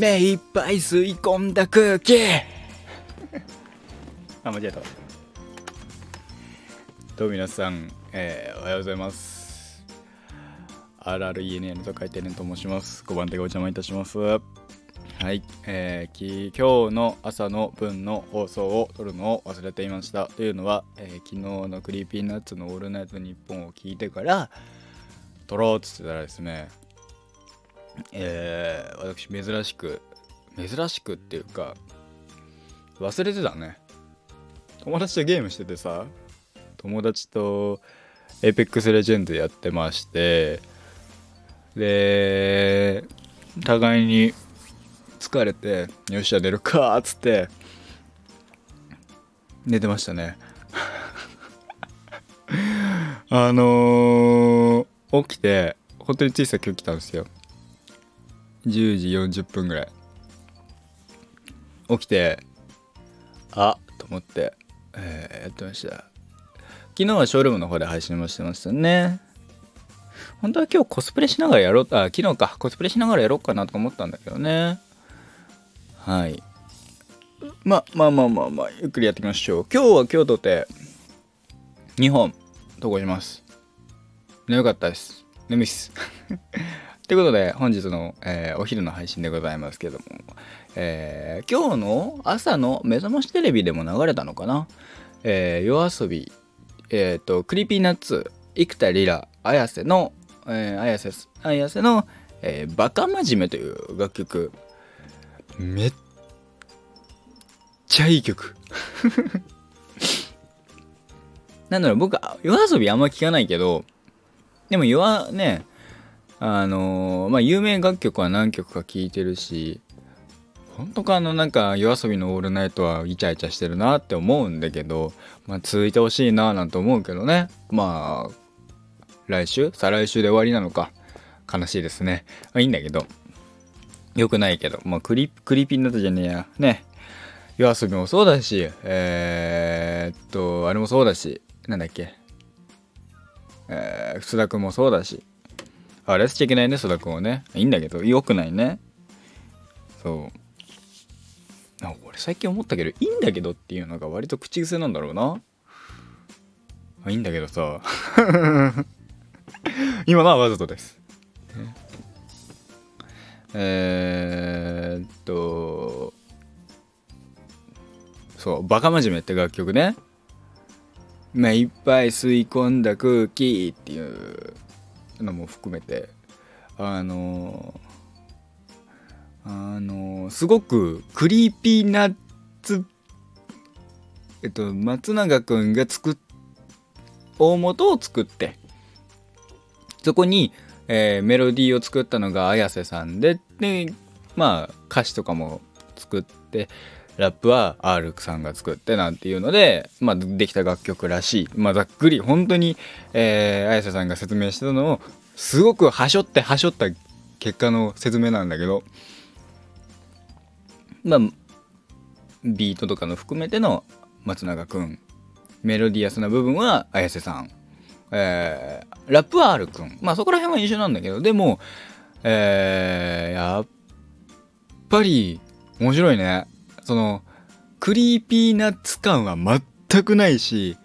目いっぱい吸い込んだ空気あ、間違えた。どうも皆さん、おはようございます。 RRENN と書いてねんと申します。5番手がお邪魔いたします。はい、今日の朝の分の放送を撮るのを忘れていました。というのは、昨日のクリーピーナッツのオールナイトニッポンを聞いてから撮ろうって言ってたらですね、私珍しくっていうか忘れてたね。友達とゲームしててさ、友達とエイペックスレジェンドやってまして、で互いに疲れてよっしゃ出るかっつって寝てましたね起きて本当についさっき起きたんですよ。10時40分ぐらい起きて、あと思って、やってました。昨日はショールームの方で配信もしてましたね。本当は今日コスプレしながらやろう、あ、昨日か、コスプレしながらやろうかなとか思ったんだけどね。はい。まあ、ゆっくりやっていきましょう。今日は今日とて2本投稿します。眠かったです。眠いっす。ということで本日の、お昼の配信でございますけども、今日の朝の目覚ましテレビでも流れたのかな、YOASOBI、Creepy Nuts、幾田りら、綾瀬の、バカ真面目という楽曲、めっちゃいい曲なんだろう、僕YOASOBIあんま聞かないけど、でも有名楽曲は何曲か聴いてるし、本当かなんかYOASOBIのオールナイトはイチャイチャしてるなって思うんだけど、まあ続いてほしいななんて思うけどね。まあ来週再来週で終わりなのか、悲しいですね。まあ、いいんだけど、よくないけど、まあクリーピーナッツじゃねえやね、YOASOBIもそうだし、あれもそうだし、なんだっけ、須田くんもそうだし、あれしちゃいけないね、須田くんはね。いいんだけど、よくないね。そう。なんか俺最近思ったけど、いいんだけどっていうのが割と口癖なんだろうな。いいんだけどさ。今のはわざとです。ね、そう、バカ真面目って楽曲ね。まあ、いっぱい吸い込んだ空気っていうのも含めて、すごくクリーピーナッツ、松永くんが大元を作って、そこに、メロディーを作ったのが綾瀬さんで、まあ歌詞とかも作って、ラップは R さんが作ってなんていうので、まあ、できた楽曲らしい。まあ、ざっくり本当に、綾瀬さんが説明してたのをすごくはしょった結果の説明なんだけど、まあビートとかの含めての松永くん、メロディアスな部分は綾瀬さん、ラップは R くん、まあそこら辺は一緒なんだけど、でも、やっぱり面白いね。そのクリーピーナッツ感は全くないし、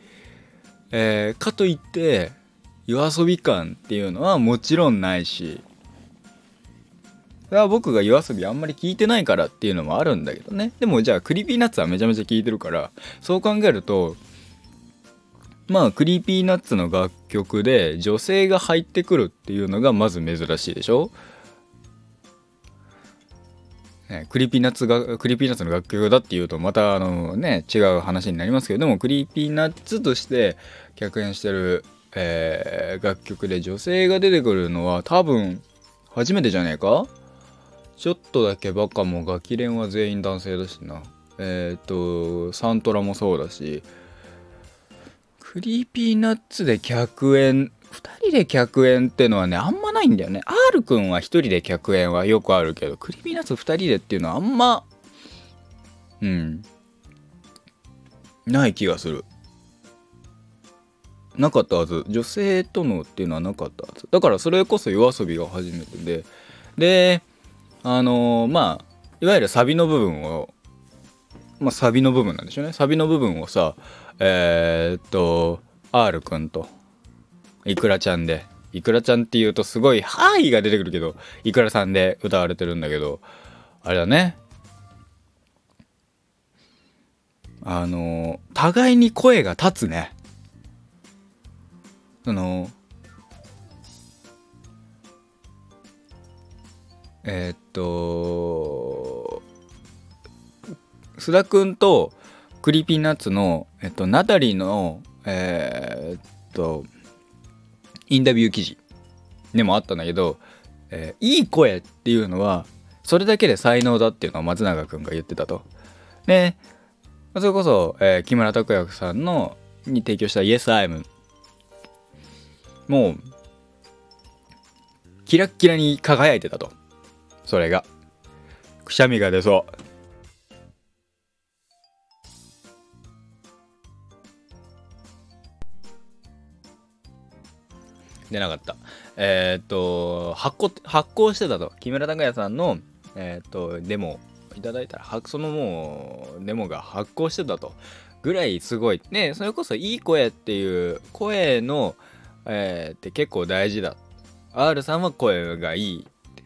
かといってYOASOBI感っていうのはもちろんないし、それは僕がYOASOBIあんまり聞いてないからっていうのもあるんだけどね。でもじゃあクリーピーナッツはめちゃめちゃ聞いてるから、そう考えると、まあクリーピーナッツの楽曲で女性が入ってくるっていうのがまず珍しいでしょ。クリーピーナッツの楽曲だっていうとまた違う話になりますけど、でもクリーピーナッツとして客演してる、楽曲で女性が出てくるのは多分初めてじゃねえか。ちょっとだけバカもガキレンは全員男性だしな、サントラもそうだし、クリーピーナッツで客演、2人で客演ってのはね、あんまないんだよね。 R くんは1人で客演はよくあるけど、クリーピーナッツ2人でっていうのはあんまない気がする。なかったはず、女性とのっていうのはなかったはずだから、それこそYOASOBIが初めてで、まあいわゆるサビの部分を、まあ、サビの部分なんでしょうね。サビの部分をさ、R くんとイクラちゃんで、イクラちゃんっていうとすごいハイが出てくるけど、イクラさんで歌われてるんだけど、あれだね、互いに声が立つね。須田くんとクリピーナッツの、ナタリーのインタビュー記事でもあったんだけど、いい声っていうのはそれだけで才能だっていうのは松永くんが言ってたと。でそれこそ、木村拓哉さんのに提供した Yes I'm もうキラッキラに輝いてたと。それがくしゃみが出そう。出なかった。発行してたと。木村拓哉さんのデモいただいたら、そのもうデモが発行してたとぐらいすごいね。それこそいい声っていう声の、って結構大事だ。R さんは声がいいって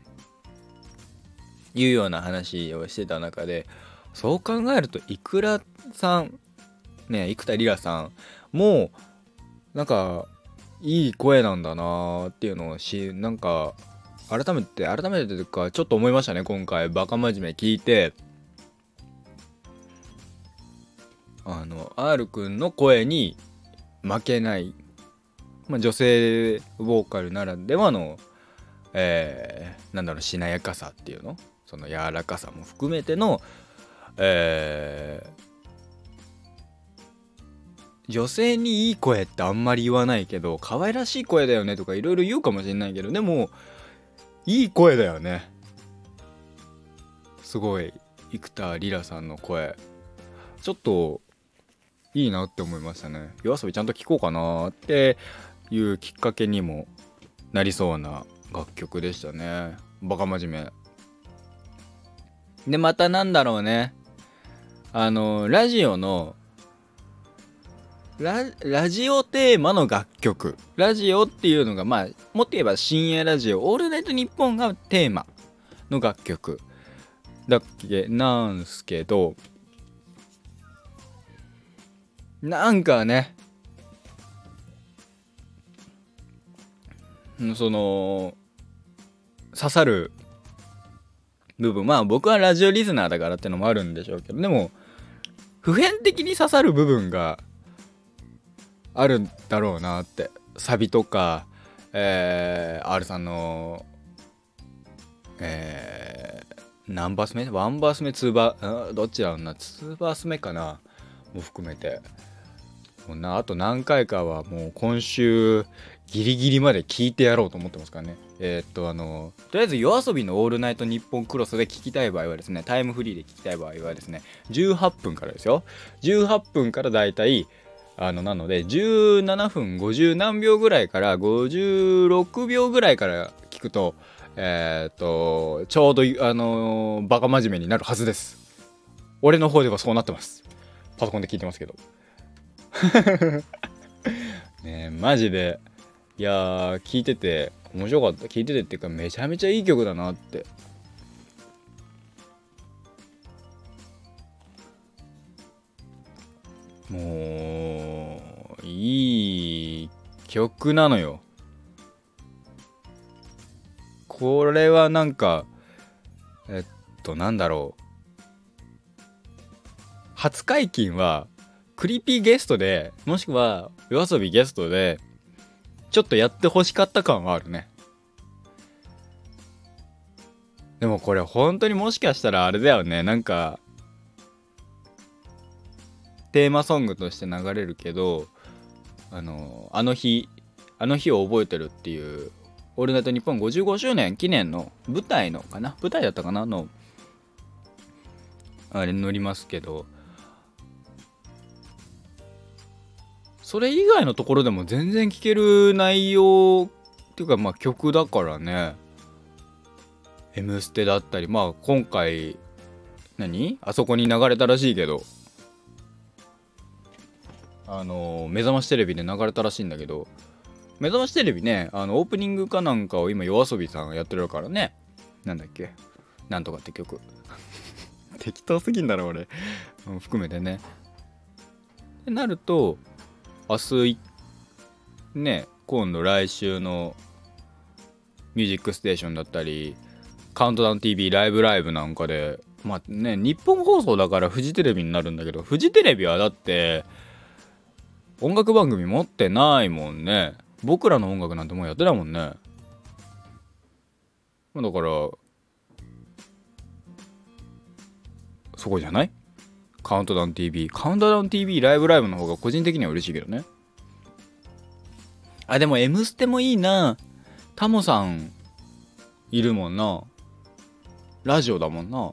いうような話をしてた中で、そう考えるといくらさんね、幾田りらさんもなんかいい声なんだなーっていうのをなんか改めてというかちょっと思いましたね。今回バカ真面目聞いて、R くんの声に負けない、まあ、女性ボーカルならではの、しなやかさっていうの、その柔らかさも含めての、女性にいい声ってあんまり言わないけど、可愛らしい声だよねとかいろいろ言うかもしれないけど、でもいい声だよね。すごい幾田りらさんの声ちょっといいなって思いましたね。YOASOBIちゃんと聴こうかなっていうきっかけにもなりそうな楽曲でしたね。バカ真面目で、またなんだろうね、ラジオのラジオテーマの楽曲、ラジオっていうのが、まあもっと言えば深夜ラジオ、オールナイトニッポンがテーマの楽曲だっけなんすけど、なんかね、その刺さる部分、まあ僕はラジオリスナーだからってのもあるんでしょうけど、でも普遍的に刺さる部分があるんだろうなって。サビとか、R さんの、何バース目、1バース目2バースどっちだろうな、2バース目かなも含めて、あと何回かはもう今週ギリギリまで聞いてやろうと思ってますからね。とりあえずYOASOBIのオールナイトニッポンクロスで聞きたい場合はですね、タイムフリーで聞きたい場合はですね、18分からですよ。18分からだいたいなので17分50何秒ぐらいから56秒ぐらいから聞くと、ちょうどバカ真面目になるはずです。俺の方ではそうなってます。パソコンで聞いてますけどねえ、マジでいや聞いてて面白かった。聞いててっていうかめちゃめちゃいい曲だなって。もういい曲なのよ。これはなんかなんだろう、初解禁はクリピーゲストで、もしくはYOASOBIゲストでちょっとやってほしかった感はあるね。でもこれ本当にもしかしたらあれだよね、なんかテーマソングとして流れるけど、あの日を覚えてるっていうオールナイトニッポン55周年記念の舞台だったかなのあれに乗りますけど、それ以外のところでも全然聴ける内容っていうか、まあ曲だからね。Mステだったり、まあ今回何あそこに流れたらしいけど、目覚ましテレビで流れたらしいんだけど、目覚ましテレビね、オープニングかなんかを今YOASOBIさんがやってるからね。なんだっけ、なんとかって曲適当すぎんだろ俺含めてね。ってなると明日ね、今度来週のミュージックステーションだったりカウントダウン TV ライブライブなんかで、まあね、日本放送だからフジテレビになるんだけど、フジテレビはだって音楽番組持ってないもんね。僕らの音楽なんてもうやってないもんね。だからそこじゃない？カウントダウン TV、 カウントダウン TV ライブライブの方が個人的には嬉しいけどね。あ、でも M ステもいいな。タモさんいるもんな。ラジオだもんな。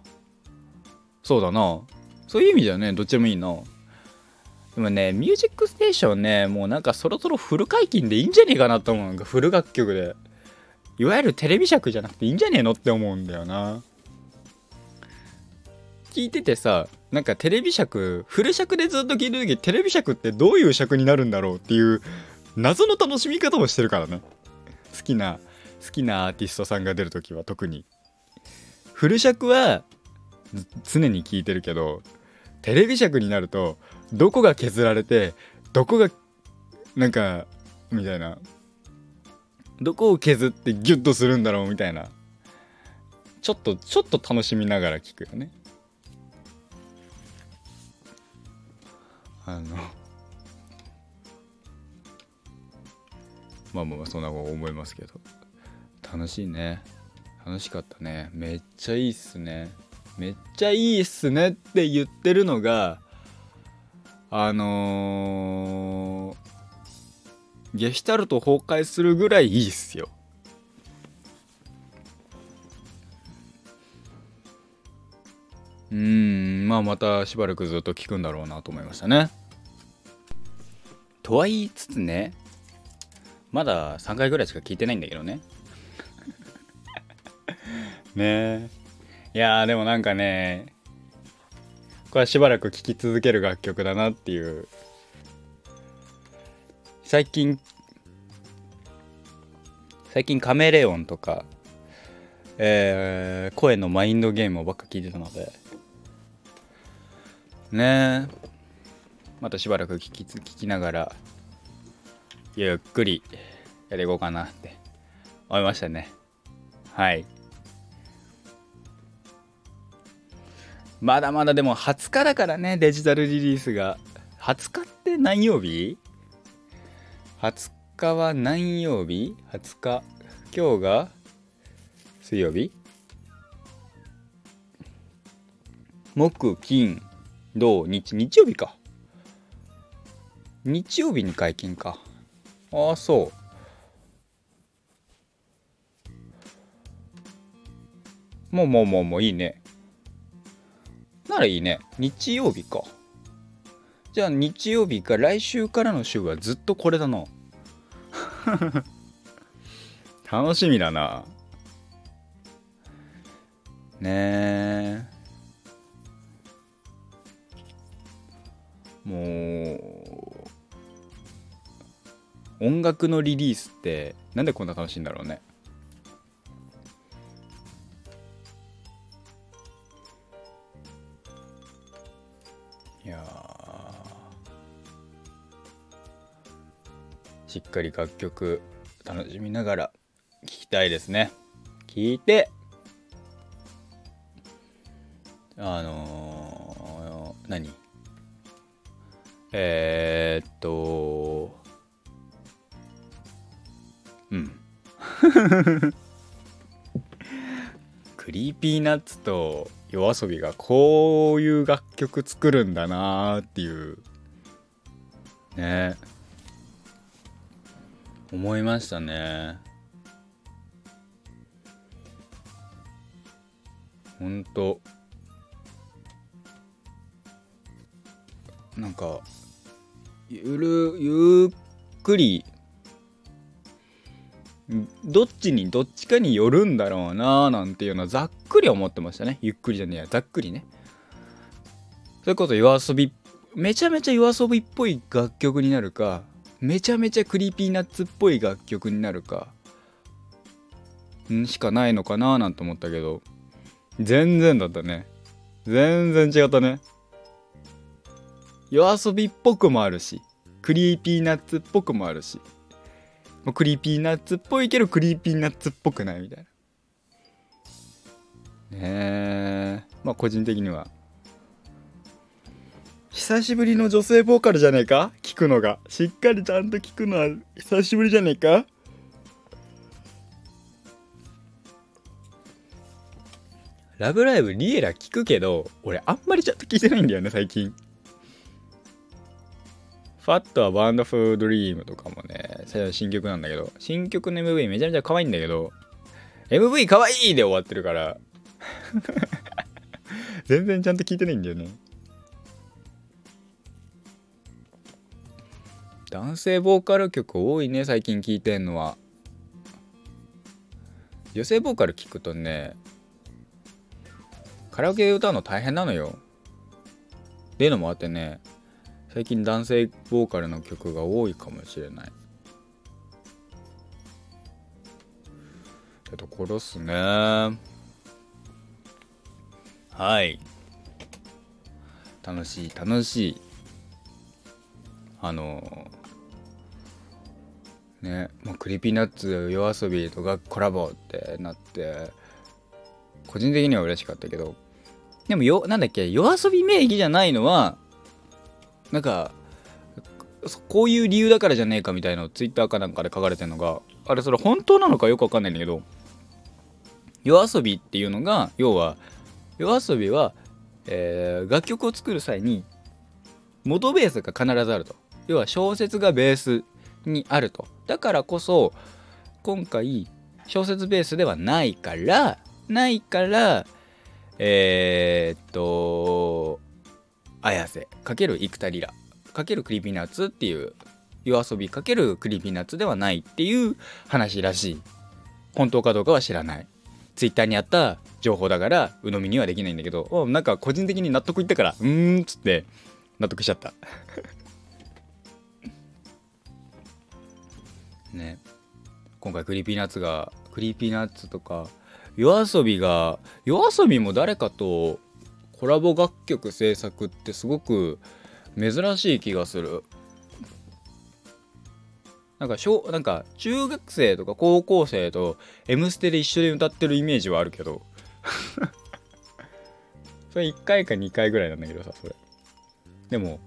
そうだな。そういう意味じゃね、どっちでもいいな。でもね、ミュージックステーションね、もうなんかそろそろフル解禁でいいんじゃねえかなと思う。なんかフル楽曲でいわゆるテレビ尺じゃなくていいんじゃねえのって思うんだよな。聞いててさ、なんかテレビ尺フル尺でずっと聞いてる時、テレビ尺ってどういう尺になるんだろうっていう謎の楽しみ方をしてるからね。好きなアーティストさんが出るときは特にフル尺は常に聴いてるけど、テレビ尺になるとどこが削られてどこがなんかみたいな、どこを削ってギュッとするんだろうみたいな、ちょっと楽しみながら聴くよね。まあそんなこと思いますけど、楽しいね。楽しかったね。めっちゃいいっすね。めっちゃいいっすねって言ってるのがゲシュタルト崩壊するぐらいいいっすよ。まあまたしばらくずっと聞くんだろうなと思いましたね。とは言いつつね、まだ3回ぐらいしか聞いてないんだけどねねえ、いやーでもなんかね、これはしばらく聴き続ける楽曲だなっていう。最近カメレオンとか、声のマインドゲームをばっか聴いてたのでねえ、またしばらく聴きながらゆっくりやっていこうかなって思いましたね。はい、まだまだでも20日だからね、デジタルリリースが。20日って何曜日 ?20 日は何曜日 ?20 日。今日が水曜日、木、金、土、日曜日か。日曜日に解禁か。ああ、そう。もういいね。ならいいね。日曜日か。じゃあ日曜日か、来週からの週はずっとこれだな楽しみだな。ねえ、もう音楽のリリースってなんでこんな楽しいんだろうね。いや、しっかり楽曲楽しみながら聴きたいですね。聴いてCreepy Nuts とYOASOBIがこういう楽曲作るんだなーっていうね、思いましたね。ほんとなんかゆっくりどっちかによるんだろうなーなんていうのはざっくり思ってましたね。ゆっくりじゃねえや、ざっくりね。それこそYOASOBI、めちゃめちゃYOASOBIっぽい楽曲になるか、めちゃめちゃCreepy Nutsっぽい楽曲になるかしかないのかななんて思ったけど、全然だったね。全然違ったね。YOASOBIっぽくもあるし、Creepy Nutsっぽくもあるし、もうCreepy NutsっぽいけどCreepy Nutsっぽくないみたいな。まあ個人的には久しぶりの女性ボーカルじゃねえか、聞くのがしっかりちゃんと聞くのは久しぶりじゃねえか。ラブライブリエラ聞くけど俺あんまりちゃんと聞いてないんだよね最近。ファットはバンドフードリームとかもね、新曲なんだけど、新曲の MV めちゃめちゃ可愛いんだけど、MV かわいいで終わってるから全然ちゃんと聞いてないんだよね。男性ボーカル曲多いね最近聞いてんのは。女性ボーカル聞くとね、カラオケで歌うの大変なのよっていうのもあってね、最近男性ボーカルの曲が多いかもしれない。ところっすね。はい、楽しいね、もうクリーピーナッツYOASOBIとがコラボってなって個人的には嬉しかったけど、でもなんだっけ、YOASOBI名義じゃないのはなんかこういう理由だからじゃねえかみたいなのツイッターかなんかで書かれてるのが、あれそれ本当なのかよくわかんないんだけど、YOASOBIっていうのが、要はYOASOBIは、楽曲を作る際に元ベースが必ずあると、要は小説がベースにあると、だからこそ今回小説ベースではないから綾瀬×幾田りら×クリーピーナッツっていうYOASOBI×クリーピーナッツではないっていう話らしい。本当かどうかは知らない。ツイッターにあった情報だから鵜呑みにはできないんだけど、なんか個人的に納得いったからっつって納得しちゃったね。今回クリーピーナッツとかYOASOBIが、YOASOBIも誰かとコラボ楽曲制作ってすごく珍しい気がする。なんか中学生とか高校生と M ステで一緒に歌ってるイメージはあるけどそれ1回か2回ぐらいなんだけどさ、それでも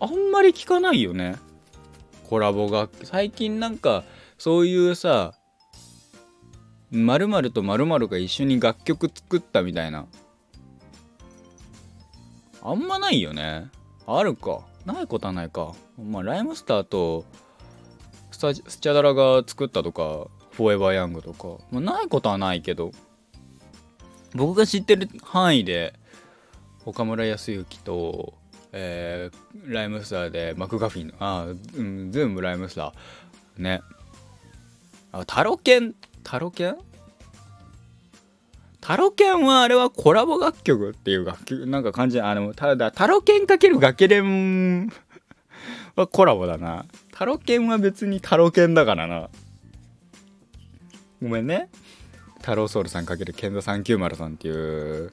あんまり聞かないよね、コラボ楽器。最近なんかそういうさ、〇〇と〇〇が一緒に楽曲作ったみたいな、あんまないよね。あるかないことはないか。まあライムスターとスチャダラが作ったとか、フォーエバーヤングとか、まあ、ないことはないけど、僕が知ってる範囲で岡村康之と、ライムスターでマクガフィンの全部ライムスターね。タロケンはあれはコラボ楽曲っていう楽曲なんか感じ、ただタロケン×ガケレンはコラボだな。タロケンは別にタロケンだからな。ごめんね。タローソウルさん×ケンザ390さんっていう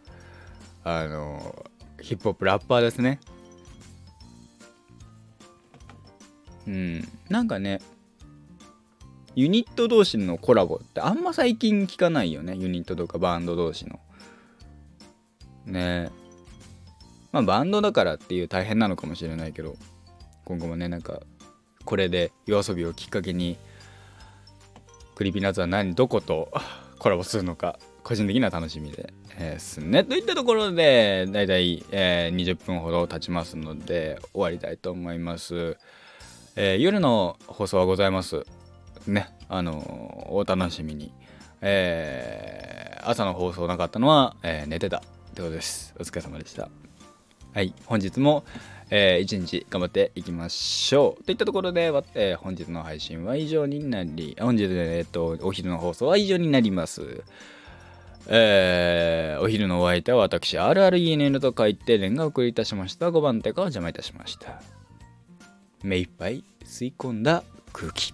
ヒップホップラッパーですね。なんかね、ユニット同士のコラボってあんま最近聞かないよね。ユニットとかバンド同士のね。まあバンドだからっていう大変なのかもしれないけど、今後もね、なんかこれでYOASOBIをきっかけにクリーピーナッツはどことコラボするのか、個人的には楽しみですね。といったところでだいたい20分ほど経ちますので終わりたいと思います。夜の放送はございますね。お楽しみに。朝の放送なかったのは、寝てたってことです。お疲れ様でした。はい、本日も一日頑張っていきましょうといったところで、本日の配信は以上になり、本日お昼の放送は以上になります。お昼のお相手は私 RRENL と書いて連が送りいたしました。5番手がお邪魔いたしました。目いっぱい吸い込んだ空気。